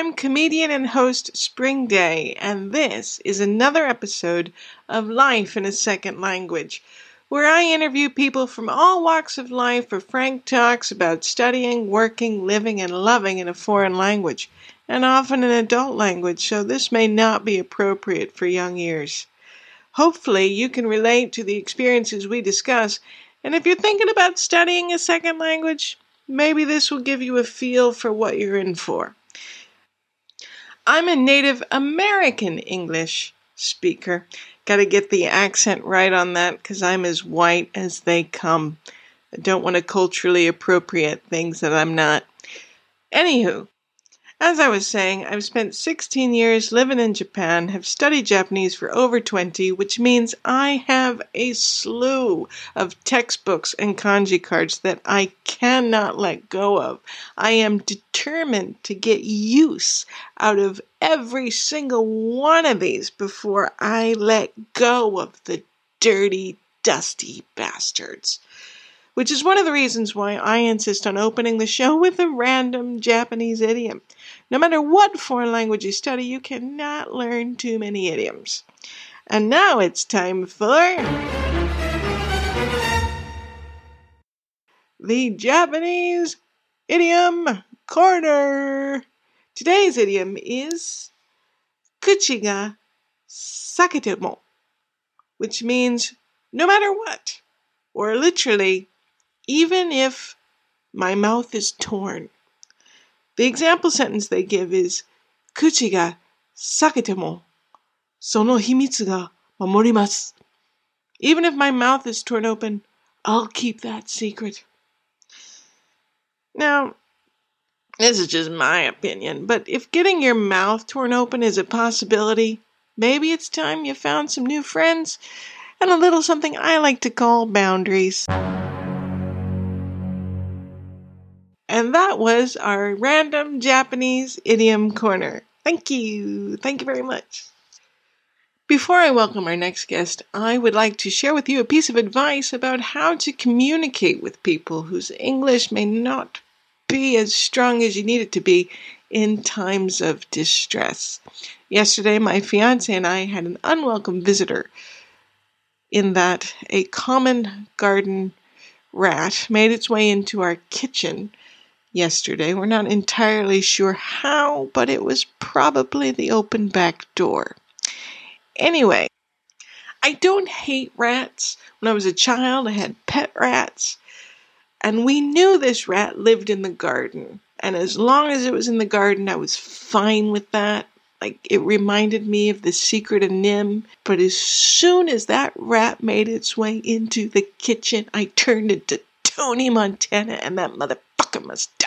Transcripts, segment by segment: I'm comedian and host Spring Day, and this is another episode of Life in a Second Language, where I interview people from all walks of life for frank talks about studying, working, living, and loving in a foreign language, and often an adult language, so this may not be appropriate for young ears. Hopefully, you can relate to the experiences we discuss, and if you're thinking about studying a second language, maybe this will give you a feel for what you're in for. I'm a Native American English speaker. Got to get the accent right on that because I'm as white as they come. I don't want to culturally appropriate things that I'm not. Anywho, as I was saying, I've spent 16 years living in Japan, have studied Japanese for over 20, which means I have a slew of textbooks and kanji cards that I cannot let go of. I am determined to get use out of every single one of these before I let go of the dirty, dusty bastards. Which is one of the reasons why I insist on opening the show with a random Japanese idiom. No matter what foreign language you study, you cannot learn too many idioms. And now it's time for the Japanese Idiom Corner. Today's idiom is kuchi ga sakete mo, which means no matter what, or literally, even if my mouth is torn. The example sentence they give is kuchi ga sakete mo sono himitsu ga mamorimasu. Even if my mouth is torn open, I'll keep that secret. Now, this is just my opinion, but if getting your mouth torn open is a possibility, maybe it's time you found some new friends and a little something I like to call boundaries. And that was our random Japanese idiom corner. Thank you. Thank you very much. Before I welcome our next guest, I would like to share with you a piece of advice about how to communicate with people whose English may not be as strong as you need it to be in times of distress. Yesterday, my fiancé and I had an unwelcome visitor, in that a common garden rat made its way into our kitchen yesterday. We're not entirely sure how, but it was probably the open back door. Anyway, I don't hate rats. When I was a child, I had pet rats, and we knew this rat lived in the garden. And as long as it was in the garden, I was fine with that. Like, it reminded me of The Secret of Nim. But as soon as that rat made its way into the kitchen, I turned into Tony Montana, and that motherfucker must die.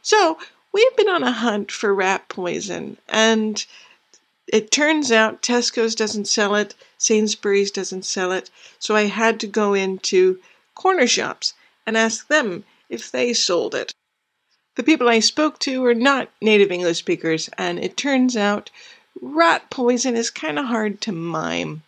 So we've been on a hunt for rat poison, and it turns out Tesco's doesn't sell it, Sainsbury's doesn't sell it, so I had to go into corner shops and ask them if they sold it. The people I spoke to are not native English speakers, and it turns out rat poison is kind of hard to mime,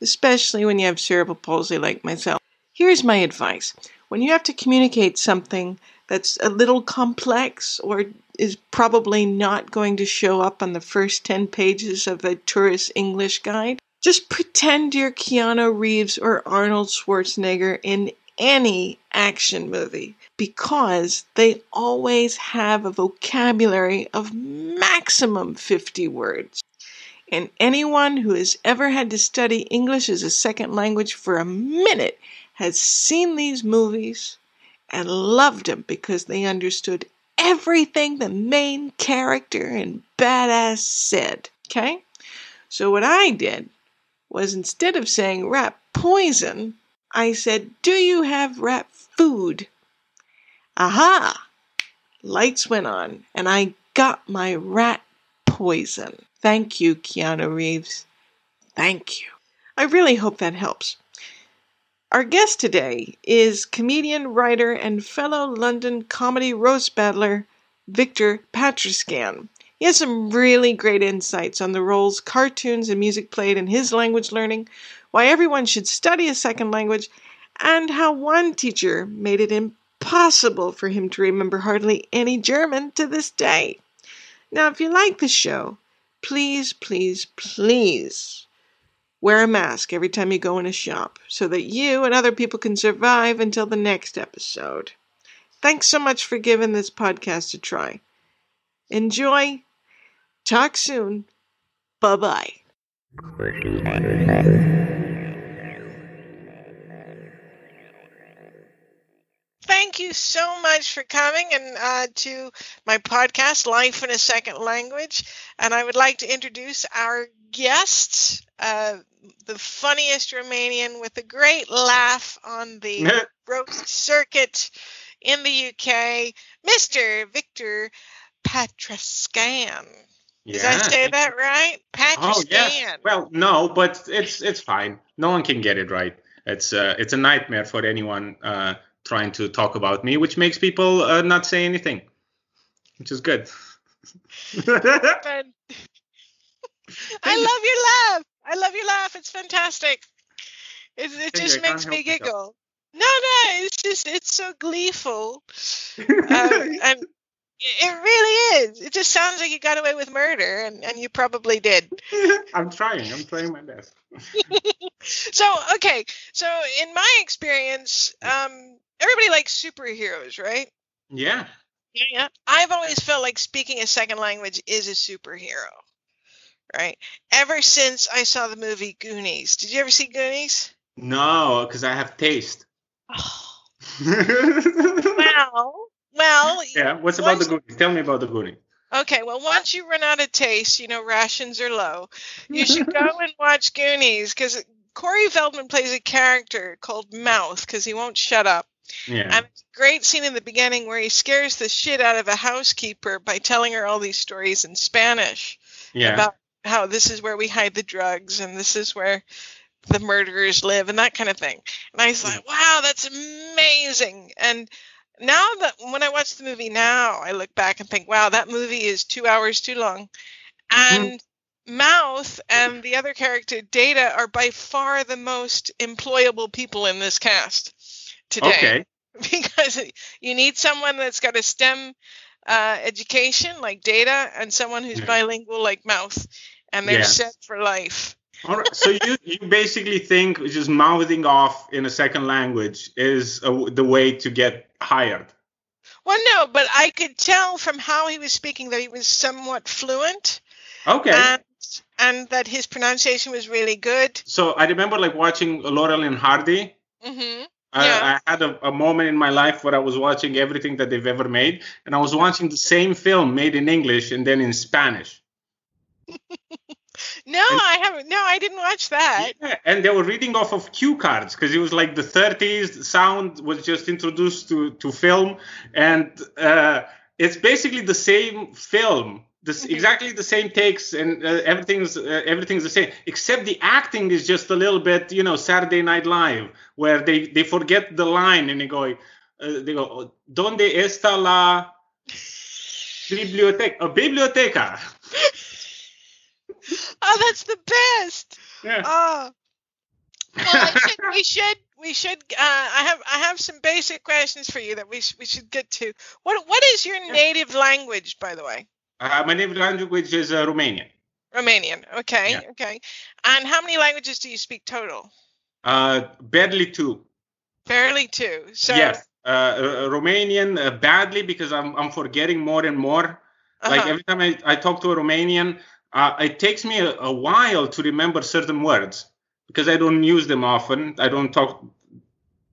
especially when you have cerebral palsy like myself. Here's my advice. When you have to communicate something that's a little complex or is probably not going to show up on the first 10 pages of a tourist English guide, just pretend you're Keanu Reeves or Arnold Schwarzenegger in any action movie, because they always have a vocabulary of maximum 50 words. And anyone who has ever had to study English as a second language for a minute has seen these movies and loved them because they understood everything the main character and badass said. Okay? So what I did was, instead of saying rat poison, I said, "Do you have rat food?" Aha! Lights went on, and I got my rat poison. Thank you, Keanu Reeves. Thank you. I really hope that helps. Our guest today is comedian, writer, and fellow London comedy roast battler, Victor Patrascan. He has some really great insights on the roles cartoons and music played in his language learning, why everyone should study a second language, and how one teacher made it impossible for him to remember hardly any German to this day. Now, if you like the show, please, please, please wear a mask every time you go in a shop so that you and other people can survive until the next episode. Thanks so much for giving this podcast a try. Enjoy. Talk soon. Bye-bye. Thank you so much for coming and to my podcast, Life in a Second Language. And I would like to introduce our guests, the funniest Romanian with a great laugh on the roast circuit in the UK, Mr. Victor Patrascan. Yeah. Did I say that right? Patrascan. Oh, yeah. Well, no, but it's fine. No one can get it right. It's a nightmare for anyone trying to talk about me, which makes people not say anything, which is good. I love your laugh. It's fantastic. It just makes me giggle. No, it's so gleeful. And it really is. It just sounds like you got away with murder, and you probably did. I'm trying my best. So in my experience, everybody likes superheroes, right? Yeah. Yeah. I've always felt like speaking a second language is a superhero. Right. Ever since I saw the movie Goonies. Did you ever see Goonies? No, because I have taste. Oh. Well. Yeah. What's about the Goonies? Tell me about the Goonies. Okay. Well, once you run out of taste, rations are low. You should go and watch Goonies because Corey Feldman plays a character called Mouth because he won't shut up. Yeah. And it's a great scene in the beginning where he scares the shit out of a housekeeper by telling her all these stories in Spanish. Yeah. About how this is where we hide the drugs and this is where the murderers live and that kind of thing. And I was like, wow, that's amazing. And now that when I watch the movie now, I look back and think, wow, that movie is 2 hours too long. And Mouth and the other character, Data, are by far the most employable people in this cast today. Okay. Because you need someone that's got a STEM education like Data and someone who's bilingual like Mouth, and they're set for life. All right. So you basically think just mouthing off in a second language is the way to get hired? Well, no, but I could tell from how he was speaking that he was somewhat fluent. Okay. And that his pronunciation was really good. So I remember watching Laurel and Hardy. Mm-hmm. Yeah. I had a moment in my life where I was watching everything that they've ever made, and I was watching the same film made in English and then in Spanish. I haven't. No, I didn't watch that. Yeah, and they were reading off of cue cards because it was the 30s. The sound was just introduced to film, and it's basically the same film. Exactly the same takes, and everything's the same, except the acting is just a little bit, Saturday Night Live, where they forget the line and they go, "Donde está la biblioteca?" A biblioteca. Oh, that's the best. Yeah. Oh. Well, we should. I have some basic questions for you that we should get to. What is your native language, by the way? My native language is Romanian. Romanian, okay, yeah. Okay. And how many languages do you speak total? Barely two. Barely two. So yes, Romanian badly because I'm forgetting more and more. Uh-huh. Every time I talk to a Romanian, it takes me a while to remember certain words because I don't use them often. I don't talk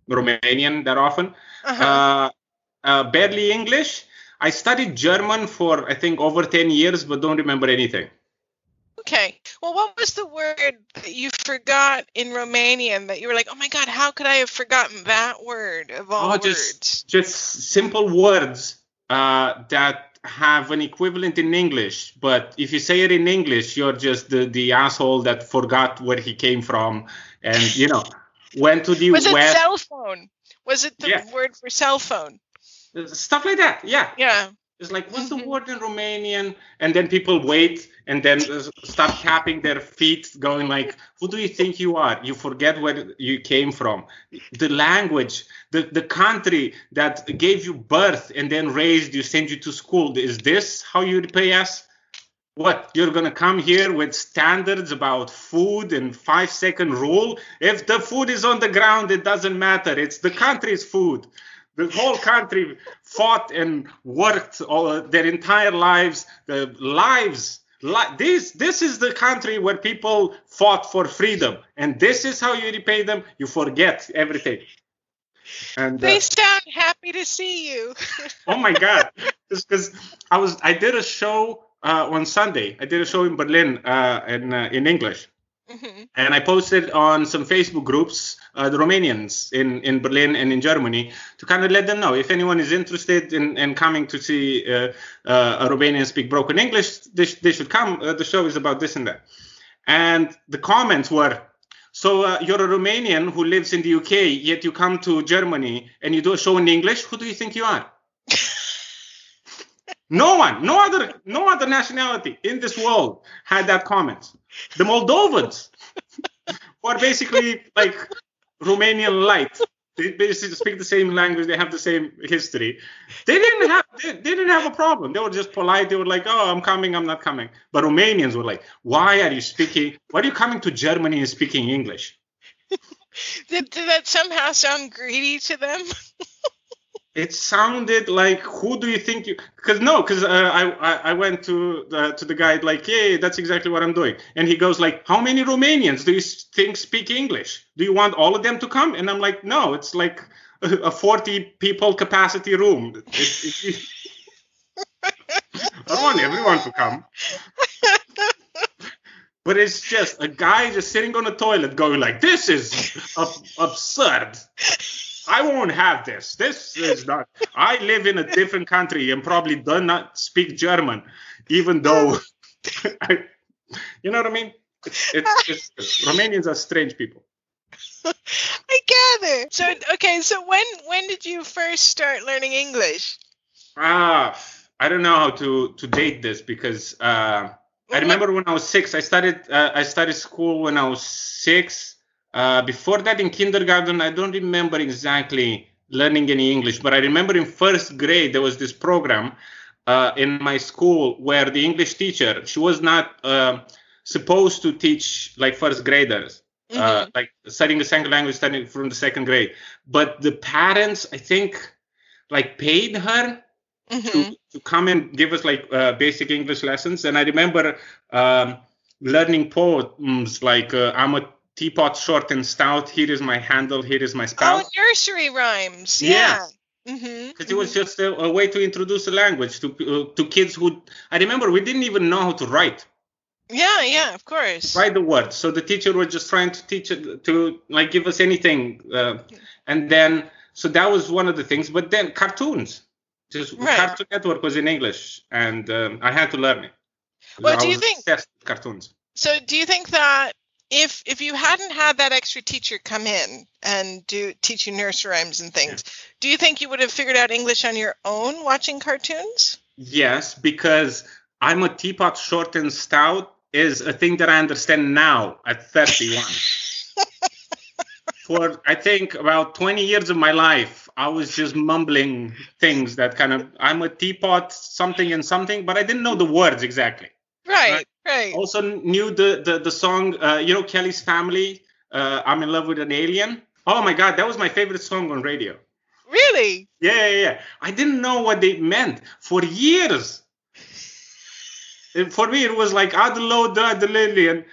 Romanian that often. Uh-huh. Barely English. I studied German for, I think, over 10 years, but don't remember anything. Okay. Well, what was the word that you forgot in Romanian that you were like, oh, my God, how could I have forgotten that word of all words? Just simple words that have an equivalent in English. But if you say it in English, you're just the asshole that forgot where he came from and, went to the West. Was it cell phone? Was it the word for cell phone? Stuff like that, yeah. Yeah. It's what's the word in Romanian? And then people wait and then start tapping their feet, going who do you think you are? You forget where you came from. The language, the country that gave you birth and then raised you, sent you to school. Is this how you pay us? What, you're going to come here with standards about food and 5-second rule? If the food is on the ground, it doesn't matter. It's the country's food. The whole country fought and worked all their entire lives. The lives, this is the country where people fought for freedom. And this is how you repay them. You forget everything. And they sound happy to see you. Oh, my God. Because I did a show. On Sunday, I did a show in Berlin in English, and I posted on some Facebook groups, the Romanians in Berlin and in Germany, to kind of let them know if anyone is interested in coming to see a Romanian speak broken English, they should come. The show is about this and that. And the comments were, so you're a Romanian who lives in the UK, yet you come to Germany and you do a show in English? Who do you think you are? No one, no other nationality in this world had that comment. The Moldovans were basically like Romanian light. They basically speak the same language. They have the same history. They didn't have a problem. They were just polite. They were like, oh, I'm coming. I'm not coming. But Romanians were like, why are you coming to Germany and speaking English? Did that somehow sound greedy to them? It sounded like, who do you think you... Because I went to the guy like, yeah, that's exactly what I'm doing. And he goes like, how many Romanians do you think speak English? Do you want all of them to come? And I'm like, no, it's like a 40-people capacity room. I want everyone to come. But it's just a guy just sitting on a toilet going like, this is absurd. I won't have this. This is not. I live in a different country and probably do not speak German, even though, you know what I mean? It's Romanians are strange people. I gather. So, okay. So when did you first start learning English? I don't know how to date this because I remember when I was 6. I started school when I was 6. Before that, in kindergarten, I don't remember exactly learning any English, but I remember in first grade, there was this program in my school where the English teacher, she was not supposed to teach like first graders, like studying the second language, starting from the second grade. But the parents, I think, like paid her to come and give us like basic English lessons. And I remember learning poems like I'm a teapot short and stout, here is my handle, here is my spout. Oh, nursery rhymes. Yeah. Because it was just a way to introduce the language to kids who... I remember we didn't even know how to write. Yeah, of course. Write the words. So the teacher was just trying to teach it to like give us anything. And then, so that was one of the things. But then cartoons. Cartoon Network was in English. And I had to learn it. Well, do you think... obsessed with cartoons. So do you think that... If you hadn't had that extra teacher come in and teach you nursery rhymes and things, do you think you would have figured out English on your own watching cartoons? Yes, because I'm a teapot short and stout is a thing that I understand now at 31. For, I think, about 20 years of my life, I was just mumbling things that kind of, I'm a teapot something and something, but I didn't know the words exactly. Right. Also knew the song, Kelly's Family, I'm in Love with an Alien. Oh, my God, that was my favorite song on radio. Really? Yeah. I didn't know what they meant for years. For me, it was like, Adelillian.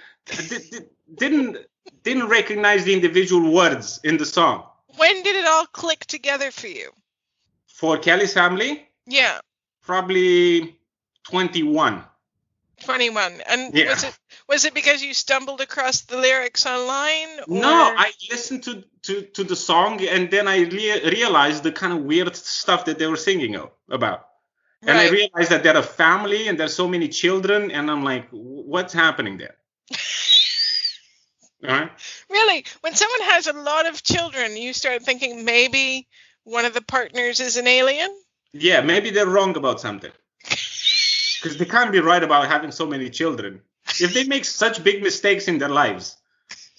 Didn't recognize the individual words in the song. When did it all click together for you? For Kelly's Family? Yeah. Probably 21. 21. And yeah. Was it because you stumbled across the lyrics online? Or? No, I listened to the song and then I realized the kind of weird stuff that they were singing about. Right. And I realized that they're a family and there's so many children. And I'm like, what's happening there? Right? Really? When someone has a lot of children, you start thinking maybe one of the partners is an alien? Yeah, maybe they're wrong about something. Because they can't be right about having so many children. If they make such big mistakes in their lives,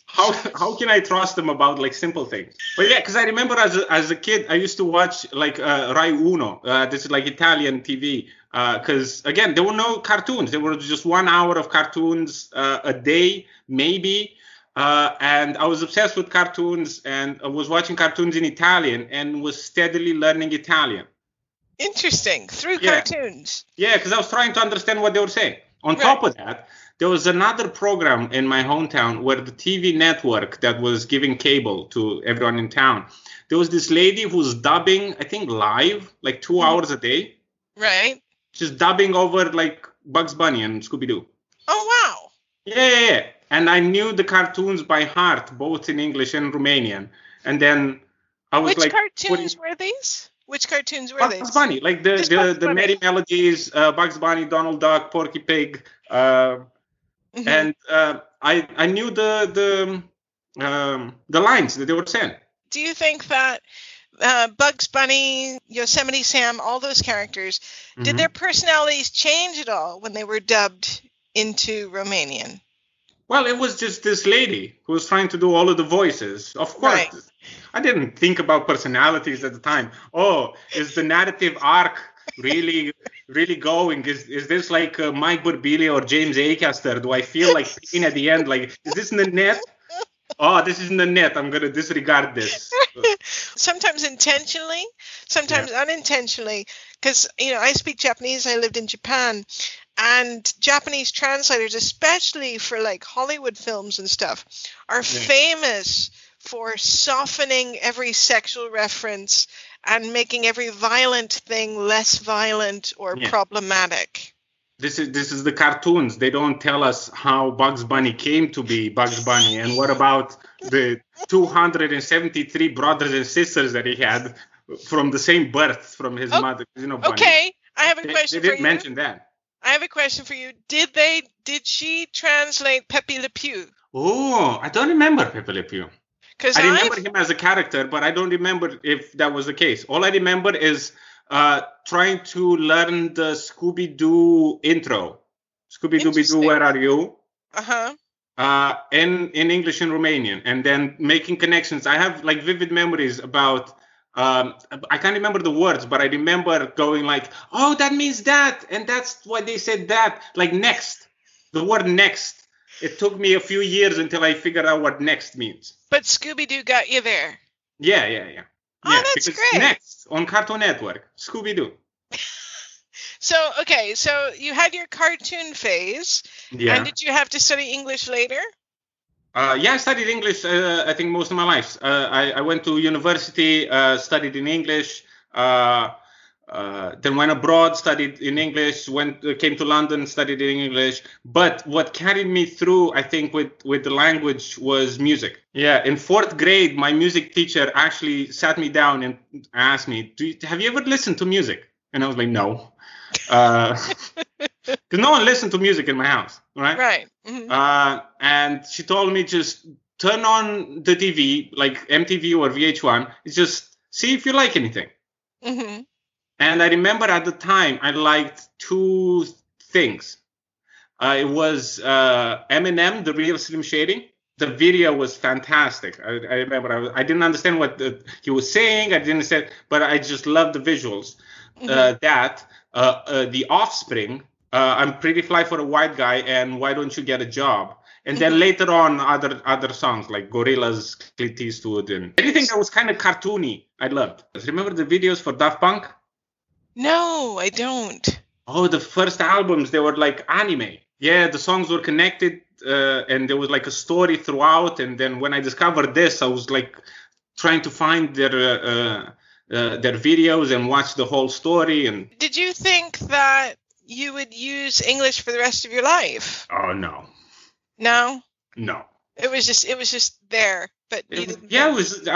how can I trust them about like simple things? But yeah, because I remember as a kid, I used to watch like Rai Uno. This is like Italian TV Because, again, there were no cartoons. There were just 1 hour of cartoons a day, maybe. And I was obsessed with cartoons, and I was watching cartoons in Italian and was steadily learning Italian. Interesting. Through cartoons. Yeah, because I was trying to understand what they were saying. On top of that, there was another program in my hometown where the TV network that was giving cable to everyone in town, there was this lady who was dubbing, I think, live, like 2 hours a day. Right. Just dubbing over, like, Bugs Bunny and Scooby-Doo. Oh, wow. Yeah. And I knew the cartoons by heart, both in English and Romanian. And then I was Which cartoons were these? Bugs Bunny. Like the Merry Melodies, Bugs Bunny, Donald Duck, Porky Pig. And I knew the lines that they were saying. Do you think that Bugs Bunny, Yosemite Sam, all those characters, did their personalities change at all when they were dubbed into Romanian? Well, it was just this lady who was trying to do all of the voices. Of course, I didn't think about personalities at the time. Oh, is the narrative arc really, really going? Is this like Mike Birbiglia or James Acaster? Do I feel like pain at the end? Like, is this Nanette? Oh, this is Nanette. I'm going to disregard this. Sometimes intentionally, sometimes unintentionally. Because, I speak Japanese. I lived in Japan. And Japanese translators, especially for like Hollywood films and stuff, are famous for softening every sexual reference and making every violent thing less violent or problematic. This is the cartoons. They don't tell us how Bugs Bunny came to be Bugs Bunny. And what about the 273 brothers and sisters that he had from the same birth from his mother? Bunny. Okay, I have a question for you. They didn't mention that. I have a question for you. Did she translate Pepe Le Pew? Oh, I don't remember Pepe Le Pew. I remember him as a character, but I don't remember if that was the case. All I remember is trying to learn the Scooby-Doo intro. Scooby-Doo, where are you? Uh-huh. In English and Romanian, and then making connections. I have like vivid memories about... I can't remember the words, but I remember going like, oh, that means that. And that's why they said that. Like next, the word next. It took me a few years until I figured out what next means. But Scooby-Doo got you there. Yeah. Oh, yeah, that's great. Next on Cartoon Network, Scooby-Doo. So you had your cartoon phase. Yeah. And did you have to study English later? I studied English, I think, most of my life. I went to university, studied in English, then went abroad, studied in English, came to London, studied in English. But what carried me through, I think, with the language was music. Yeah, in fourth grade, my music teacher actually sat me down and asked me, have you ever listened to music? And I was like, no. Because no one listened to music in my house, right? Right. Mm-hmm. And she told me just turn on the TV, like MTV or VH1. Just see if you like anything. Mm-hmm. And I remember at the time I liked two things. It was Eminem, The Real Slim Shady. The video was fantastic. I remember I didn't understand what he was saying. But I just loved the visuals. Mm-hmm. The Offspring, I'm Pretty Fly for a White Guy, and Why Don't You Get a Job? And then later on, other songs like Gorillaz, Clint Eastwood, and anything that was kind of cartoony, I loved. Remember the videos for Daft Punk? No, I don't. Oh, the first albums, they were like anime. Yeah, the songs were connected, and there was like a story throughout. And then when I discovered this, I was like trying to find their videos and watch the whole story. And did you think that you would use English for the rest of your life? Oh no. No. It was just there, but I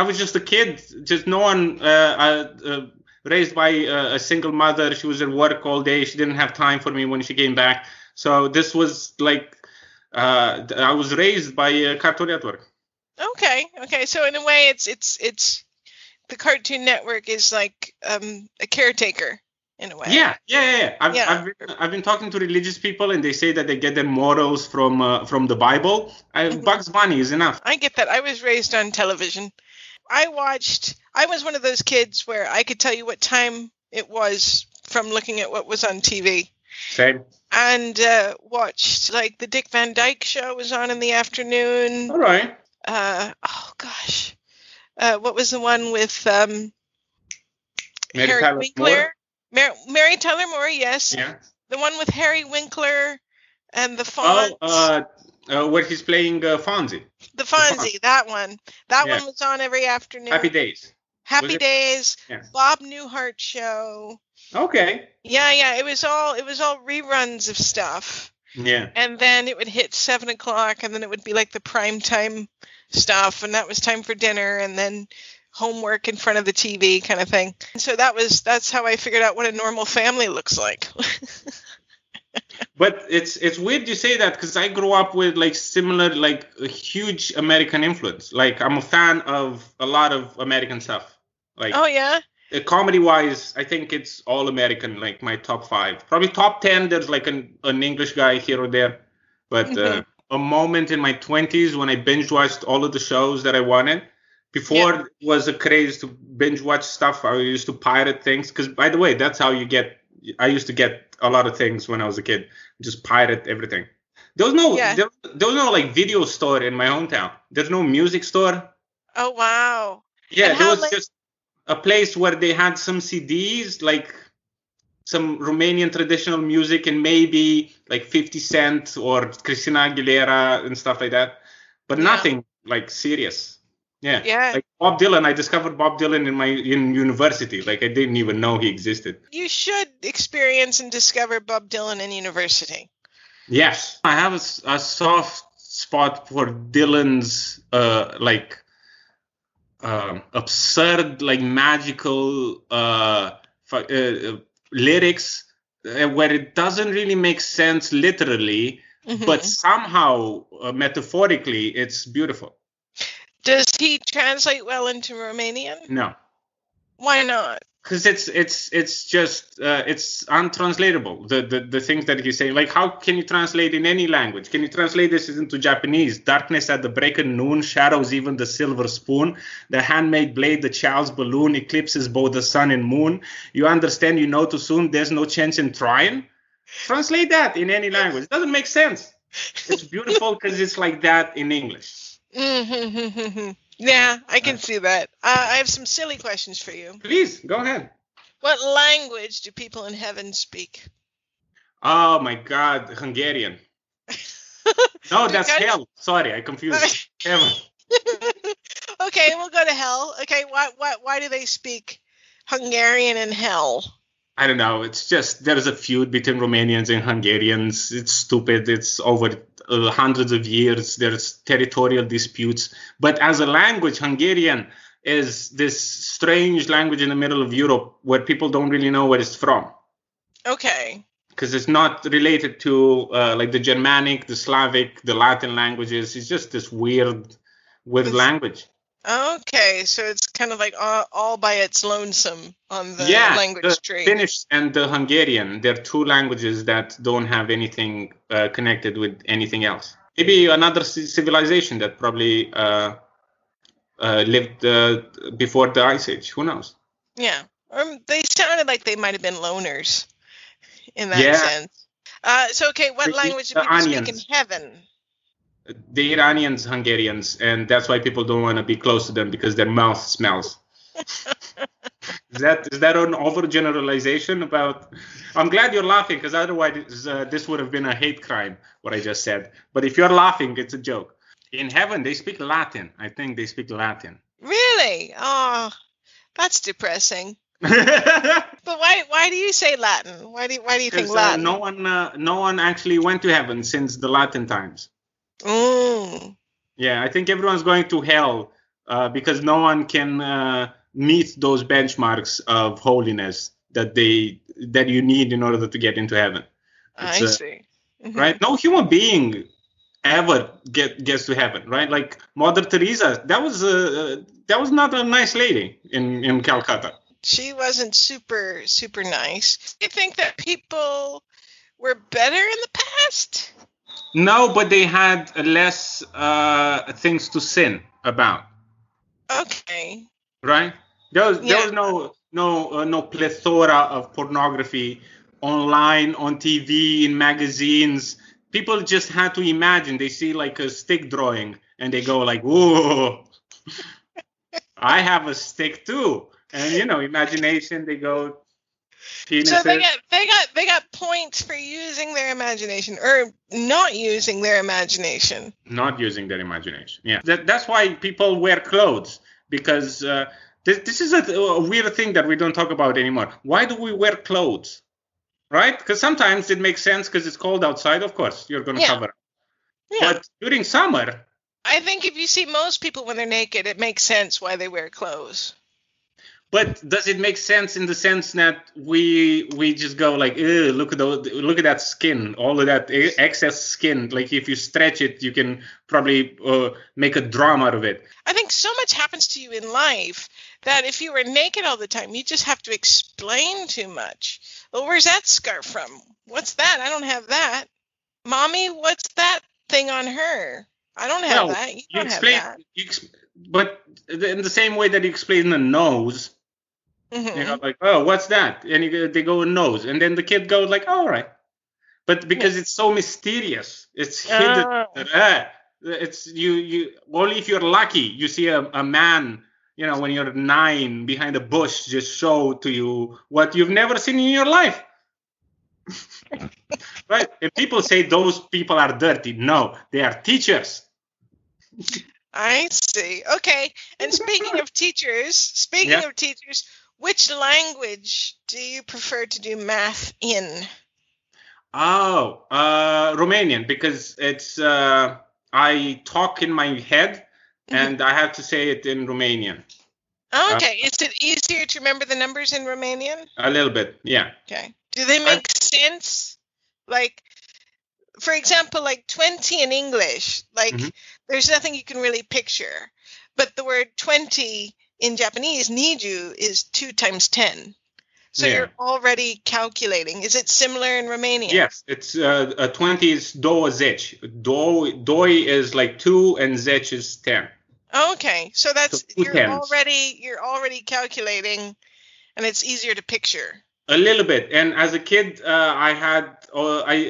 was just a kid. Just no one raised by a single mother. She was at work all day. She didn't have time for me when she came back. So this was like I was raised by Cartoon Network. Okay. So in a way, it's. The Cartoon Network is like a caretaker in a way. Yeah. I've been talking to religious people, and they say that they get their morals from the Bible. Bugs Bunny is enough. I get that. I was raised on television. I was one of those kids where I could tell you what time it was from looking at what was on TV. Same. And watched, like, the Dick Van Dyke Show was on in the afternoon. All right. Oh, gosh. What was the one with Mary Tyler Moore? Mary Tyler Moore, yes. Yeah. The one with Harry Winkler and the Fonz. Oh, where he's playing Fonzie. The Fonzie, that one. That one was on every afternoon. Happy Days. Happy Days. Yeah. Bob Newhart Show. Okay. Yeah. It was all reruns of stuff. Yeah. And then it would hit 7 o'clock, and then it would be like the prime time stuff, and that was time for dinner, and then homework in front of the TV kind of thing. And so that's how I figured out what a normal family looks like. But it's weird you say that, because I grew up with like similar, like a huge American influence. Like, I'm a fan of a lot of American stuff. Like, oh yeah. Comedy wise, I think it's all American, like my top 5, probably top 10. There's like an English guy here or there, but a moment in my 20s when I binge watched all of the shows that I wanted. Before it was a craze to binge watch stuff. I used to pirate things, because, by the way, that's how I used to get a lot of things when I was a kid. Just pirate everything. There was no like video store in my hometown. There's no music store. Oh wow. Yeah, there was just a place where they had some CDs, like some Romanian traditional music, and maybe like 50 Cent or Christina Aguilera and stuff like that, but nothing like serious. Yeah. Yeah. Like Bob Dylan, I discovered Bob Dylan in university. Like, I didn't even know he existed. You should experience and discover Bob Dylan in university. Yes. I have a soft spot for Dylan's absurd, like magical lyrics, where it doesn't really make sense literally, but somehow metaphorically it's beautiful. Does he translate well into Romanian? No. Why not? Because it's just it's untranslatable. The things that he's saying, like, how can you translate in any language? Can you translate this into Japanese? Darkness at the break of noon shadows even the silver spoon. The handmade blade, the child's balloon eclipses both the sun and moon. You understand? You know too soon. There's no chance in trying. Translate that in any language. It doesn't make sense. It's beautiful because it's like that in English. Yeah, I can see that. I have some silly questions for you. Please, go ahead. What language do people in heaven speak? Oh, my God, Hungarian. No, that's hell. Sorry, I confused. Heaven. Okay, we'll go to hell. Okay, why do they speak Hungarian in hell? I don't know. It's just, there's a feud between Romanians and Hungarians. It's stupid. It's over hundreds of years. There's territorial disputes. But as a language, Hungarian is this strange language in the middle of Europe where people don't really know where it's from. Okay. Because it's not related to like the Germanic, the Slavic, the Latin languages. It's just this weird language. Okay, so it's kind of like all by its lonesome on the language tree. The Finnish and the Hungarian, they're two languages that don't have anything connected with anything else. Maybe another civilization that probably lived before the Ice Age. Who knows? Yeah, they sounded like they might have been loners in that sense. So, okay, what language do people speak in heaven? The Iranians, Hungarians, and that's why people don't want to be close to them, because their mouth smells. Is that an overgeneralization about... I'm glad you're laughing, because otherwise this would have been a hate crime, what I just said. But if you're laughing, it's a joke. In heaven, they speak Latin. I think they speak Latin. Really? Oh, that's depressing. But why do you say Latin? Why do you think Latin? No one actually went to heaven since the Latin times. Mm. Yeah, I think everyone's going to hell because no one can meet those benchmarks of holiness that you need in order to get into heaven. It's, I see. Mm-hmm. Right? No human being ever gets to heaven, right? Like Mother Teresa, that was not a nice lady in Calcutta. She wasn't super super nice. Do you think that people were better in the past? No, but they had less things to sin about. Okay. Right? There was no no plethora of pornography online, on TV, in magazines. People just had to imagine. They see like a stick drawing and they go like, "Ooh, I have a stick too." And imagination. They go. Penises. So they got points for using their imagination or not using their imagination. Not using their imagination. Yeah, that's why people wear clothes, because this is a weird thing that we don't talk about anymore. Why do we wear clothes? Right? Because sometimes it makes sense because it's cold outside. Of course, you're going to cover up. Yeah. But during summer, I think if you see most people when they're naked, it makes sense why they wear clothes. But does it make sense in the sense that we just go like, ew, look at that skin, all of that excess skin. Like if you stretch it, you can probably make a drama out of it. I think so much happens to you in life that if you were naked all the time, you just have to explain too much. Well, where's that scarf from? What's that? I don't have that. Mommy, what's that thing on her? I don't have that. You don't have that. But in the same way that you explain the nose. Mm-hmm. Like, oh, what's that? And they go nose, and then the kid goes like, oh, all right, but because it's so mysterious, it's hidden. It's you. Only if you're lucky, you see a man. When you're 9, behind a bush, just show to you what you've never seen in your life. Right? If people say those people are dirty, no, they are teachers. I see. Okay. And speaking of teachers, which language do you prefer to do math in? Oh, Romanian, because it's I talk in my head and I have to say it in Romanian. Okay. Is it easier to remember the numbers in Romanian? A little bit, yeah. Okay. Do they make sense? Like, for example, like 20 in English, like there's nothing you can really picture. But the word 20 in Japanese, niju, is 2 times 10. So you're already calculating. Is it similar in Romanian? Yes, it's 20 is 20. Doi is like 2 and zeci is 10. Okay, so that's you're already calculating, and it's easier to picture. A little bit. And as a kid, I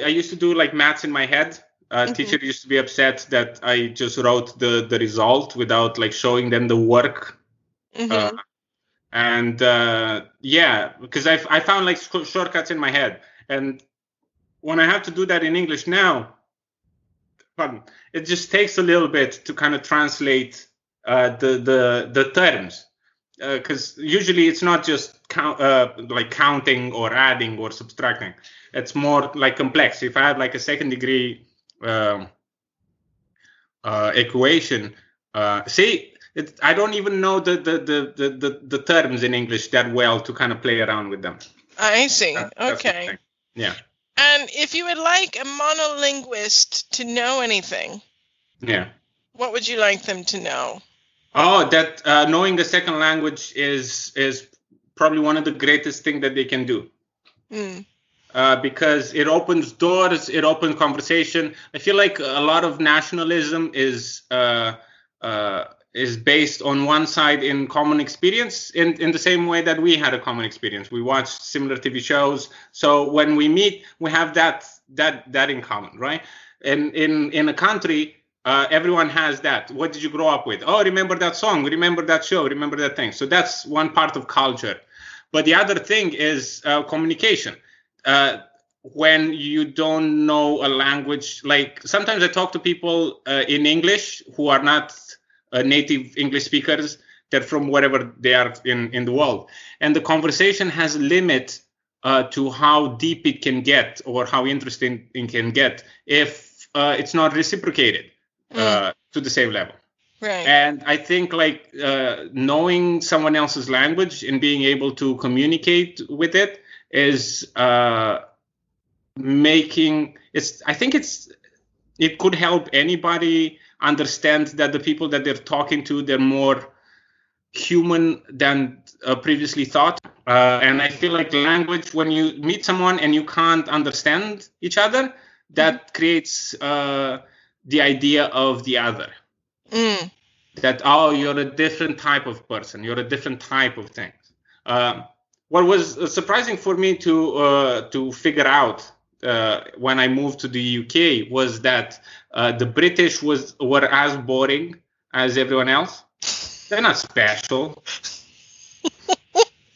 used to do like maths in my head. Teacher used to be upset that I just wrote the result without like showing them the work. Because I found like shortcuts in my head. And when I have to do that in English now, it just takes a little bit to kind of translate the terms. Because usually it's not just counting or adding or subtracting. It's more like complex. If I have like a second degree equation, I don't even know the terms in English that well to kind of play around with them. I see. Okay. Yeah. And if you would like a monolinguist to know anything, what would you like them to know? Oh, that knowing the second language is probably one of the greatest things that they can do. Because it opens doors, it opens conversation. I feel like a lot of nationalism is based on one side in common experience, in the same way that we had a common experience. We watched similar TV shows. So when we meet, we have that in common, right? And in a country, everyone has that. What did you grow up with? Oh, remember that song, remember that show, remember that thing. So that's one part of culture. But the other thing is communication. When you don't know a language, like sometimes I talk to people in English who are not native English speakers. They're from wherever they are in the world. And the conversation has a limit to how deep it can get or how interesting it can get if it's not reciprocated to the same level. Right. And I think like knowing someone else's language and being able to communicate with it is it could help anybody understand that the people that they're talking to, they're more human than previously thought. And I feel like language, when you meet someone and you can't understand each other, that creates the idea of the other. That, oh, you're a different type of person, you're a different type of thing. What was surprising for me to figure out when I moved to the UK was that the British were as boring as everyone else. They're not special.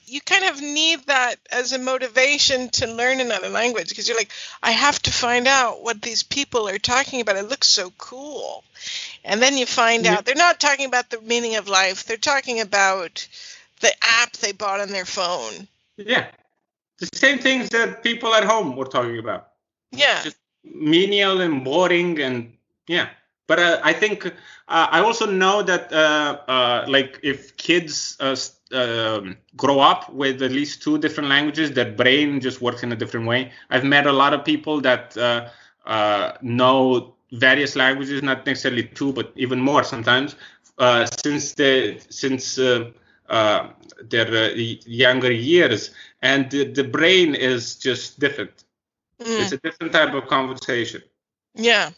You kind of need that as a motivation to learn another language, because you're like, I have to find out what these people are talking about. It looks so cool. And then you find out they're not talking about the meaning of life. They're talking about the app they bought on their phone. Yeah. The same things that people at home were talking about. Yeah. Just menial and boring and yeah. But I think I also know that like if kids grow up with at least two different languages, their brain just works in a different way. I've met a lot of people that know various languages, not necessarily two, but even more sometimes, since their younger years, and the brain is just different. It's a different type of conversation. Yeah.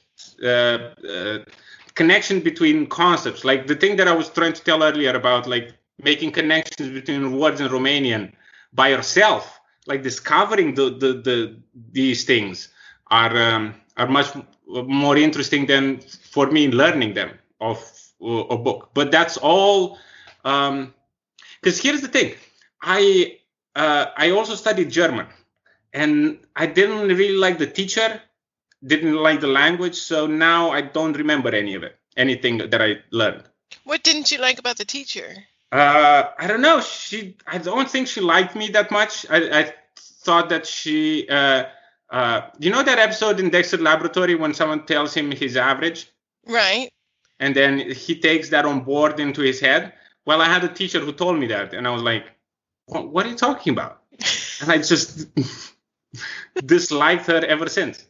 Connection between concepts, like the thing that I was trying to tell earlier about, like making connections between words in Romanian by yourself, like discovering these things are much more interesting than for me learning them off a book. But that's all. Because here's the thing, I also studied German, and I didn't really like the teacher, didn't like the language, so now I don't remember anything that I learned. What didn't you like about the teacher? I don't know. I don't think she liked me that much. I thought that she, you know that episode in Dexter's Laboratory when someone tells him he's average? Right. And then he takes that on board into his head. Well, I had a teacher who told me that, and I was like, what are you talking about? And I just disliked her ever since.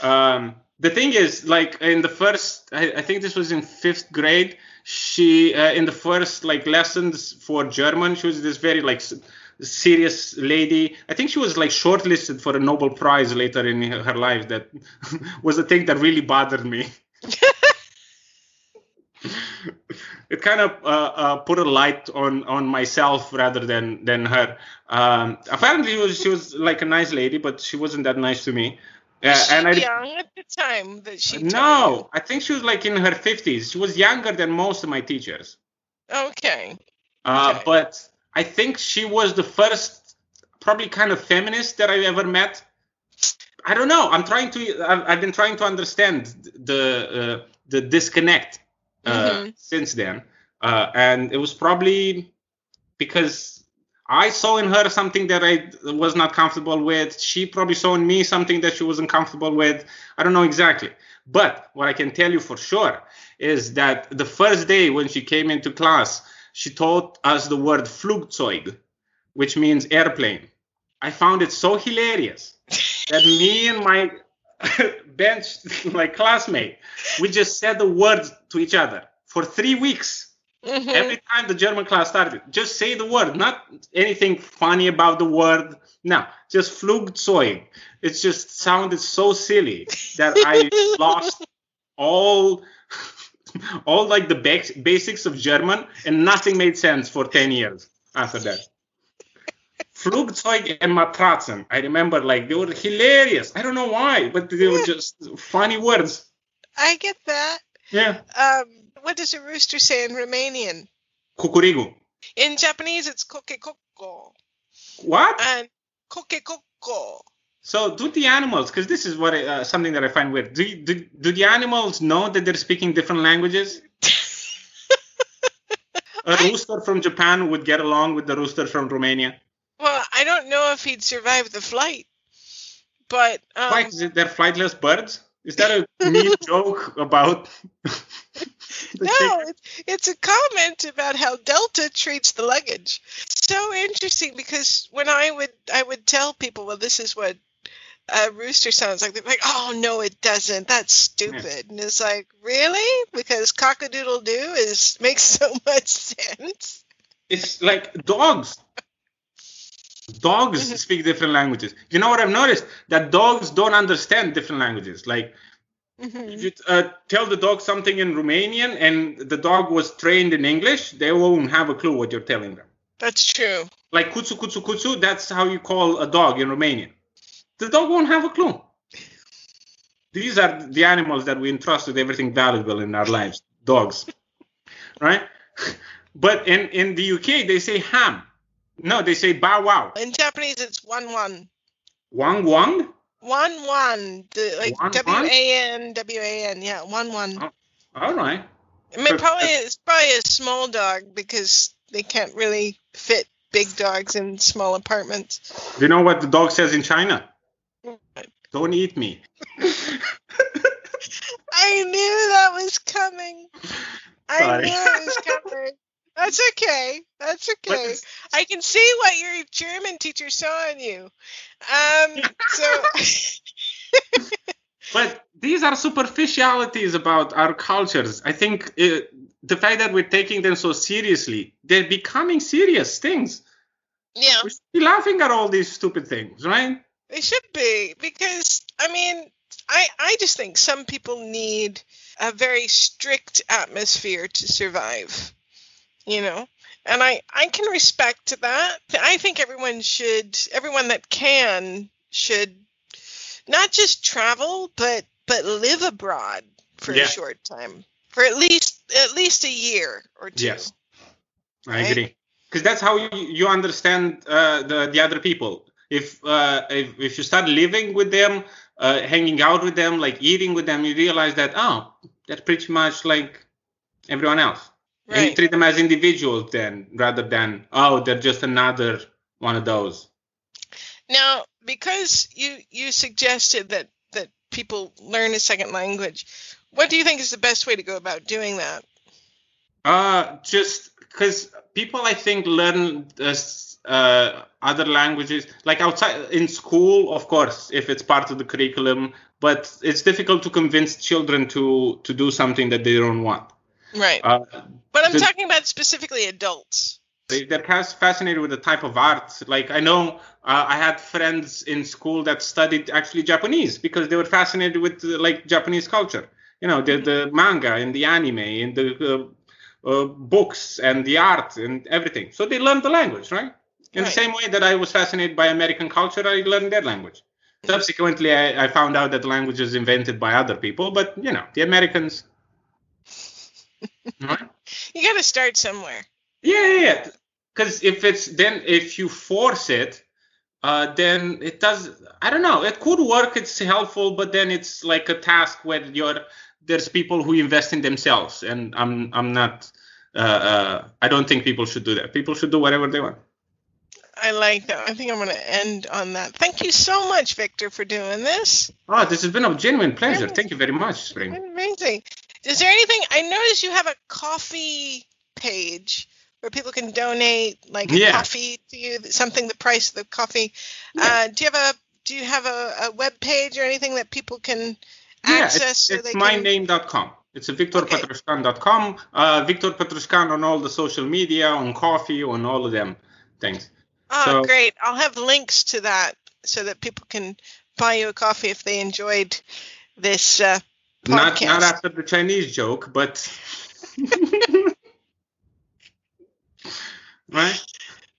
The thing is, like, in the first, I think this was in 5th grade, she, in the first, like, lessons for German, she was this very, like, serious lady. I think she was, like, shortlisted for a Nobel Prize later in her life. That was the thing that really bothered me. It kind of put a light on myself rather than her. Apparently, she was, like, a nice lady, but she wasn't that nice to me. Was she young at the time that she told you? I think she was like in her 50s. She was younger than most of my teachers. Okay. But I think she was the first probably kind of feminist that I ever met. I don't know. I've been trying to understand the disconnect since then. And it was probably because I saw in her something that I was not comfortable with. She probably saw in me something that she wasn't comfortable with. I don't know exactly. But what I can tell you for sure is that the first day when she came into class, she taught us the word Flugzeug, which means airplane. I found it so hilarious that me and my bench, my classmate, we just said the words to each other for 3 weeks. Mm-hmm. Every time the German class started, just say the word, not anything funny about the word. No, just Flugzeug. It just sounded so silly that I lost all like the basics of German, and nothing made sense for 10 years after that. Flugzeug and Matratzen, I remember, like, they were hilarious. I don't know why, but they were just funny words. I get that. Yeah. What does a rooster say in Romanian? Cucurigu. In Japanese, it's kokekoko. What? And kokekoko. So do the animals, because this is what something that I find weird. Do the animals know that they're speaking different languages? A rooster from Japan would get along with the rooster from Romania. Well, I don't know if he'd survive the flight, but... Why? Is it they're flightless birds? Is that a mean joke about... No, it's a comment about how Delta treats the luggage. So interesting, because when I would tell people, well, this is what a rooster sounds like, they're like, oh, no, it doesn't. That's stupid. Yes. And it's like, really? Because cock-a-doodle-doo makes so much sense. It's like dogs. Dogs speak different languages. You know what I've noticed? That dogs don't understand different languages. Like, you tell the dog something in Romanian and the dog was trained in English, they won't have a clue what you're telling them. That's true. Like kutsu, kutsu, kutsu, that's how you call a dog in Romania. The dog won't have a clue. These are the animals that we entrust with everything valuable in our lives. Dogs, right? But in the UK, they say ham. No, they say bow wow. In Japanese, it's wan wan. Wang wang? Wan wan. Like W-A-N, W-A-N. Yeah, wan wan. Oh, all right. I mean, it's probably a small dog because they can't really fit big dogs in small apartments. Do you know what the dog says in China? Don't eat me. I knew that was coming. Sorry. I knew it was coming. That's okay. That's okay. I can see what your German teacher saw in you. But these are superficialities about our cultures. I think the fact that we're taking them so seriously, they're becoming serious things. Yeah. We should be laughing at all these stupid things, right? They should be, because, I mean, I just think some people need a very strict atmosphere to survive, you know, and I can respect that. I think everyone that can should not just travel, but live abroad for a short time, for at least a year or two. Yes, right? I agree, because that's how you understand the other people. If you start living with them, hanging out with them, like eating with them, you realize that, oh, they're pretty much like everyone else. Right. And you treat them as individuals then, rather than, oh, they're just another one of those. Now, because you suggested that people learn a second language, what do you think is the best way to go about doing that? Just because people, I think, learn other languages, like outside in school, of course, if it's part of the curriculum, but it's difficult to convince children to do something that they don't want. Right. But I'm talking about specifically adults. They're fascinated with the type of art. Like I know I had friends in school that studied actually Japanese because they were fascinated with like Japanese culture. You know, the manga and the anime and the books and the art and everything. So they learned the language, right? In the same way that I was fascinated by American culture, I learned their language. Subsequently, I found out that language is invented by other people, but, you know, the Americans. Right? You got to start somewhere. Yeah. Because if you force it, then it does, I don't know, it could work, it's helpful, but then it's like a task where there's people who invest in themselves, and I'm not, I don't think people should do that. People should do whatever they want. I like that. I think I'm going to end on that. Thank you so much, Victor, for doing this. Oh, this has been a genuine pleasure. Thank you very much, Spring. Amazing. Is there anything? I noticed you have a coffee page where people can donate, like coffee to you, something, the price of the coffee. Yeah. Do you have a web page or anything that people can access? It's myname.com. It's victorpatrascan.com. Victor Patrascan on all the social media, on coffee, on all of them things. Oh, so, great. I'll have links to that so that people can buy you a coffee if they enjoyed this podcast. Not after the Chinese joke, but... Right?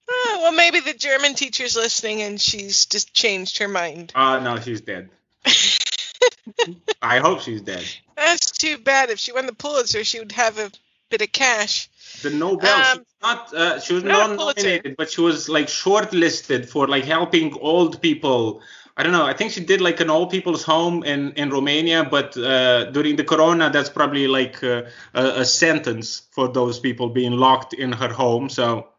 Oh, well, maybe the German teacher's listening and she's just changed her mind. No, she's dead. I hope she's dead. That's too bad. If she won the Pulitzer, she would have a bit of cash. The Nobel, she was not nominated, but she was like shortlisted for like helping old people. I don't know. I think she did like an old people's home in Romania, but during the corona, that's probably like a sentence for those people being locked in her home. So,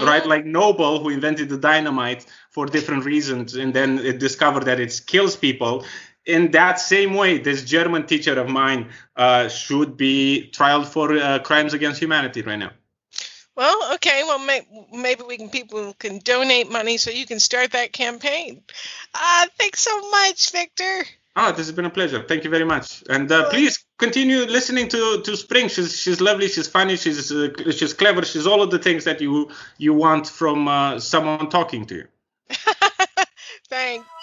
right, like Nobel, who invented the dynamite for different reasons, and then it discovered that it kills people. In that same way, this German teacher of mine should be trialed for crimes against humanity right now. Well, okay. Well, maybe people can donate money so you can start that campaign. Thanks so much, Victor. Oh, this has been a pleasure. Thank you very much. And please continue listening to Spring. She's lovely. She's funny. She's clever. She's all of the things that you want from someone talking to you. Thanks.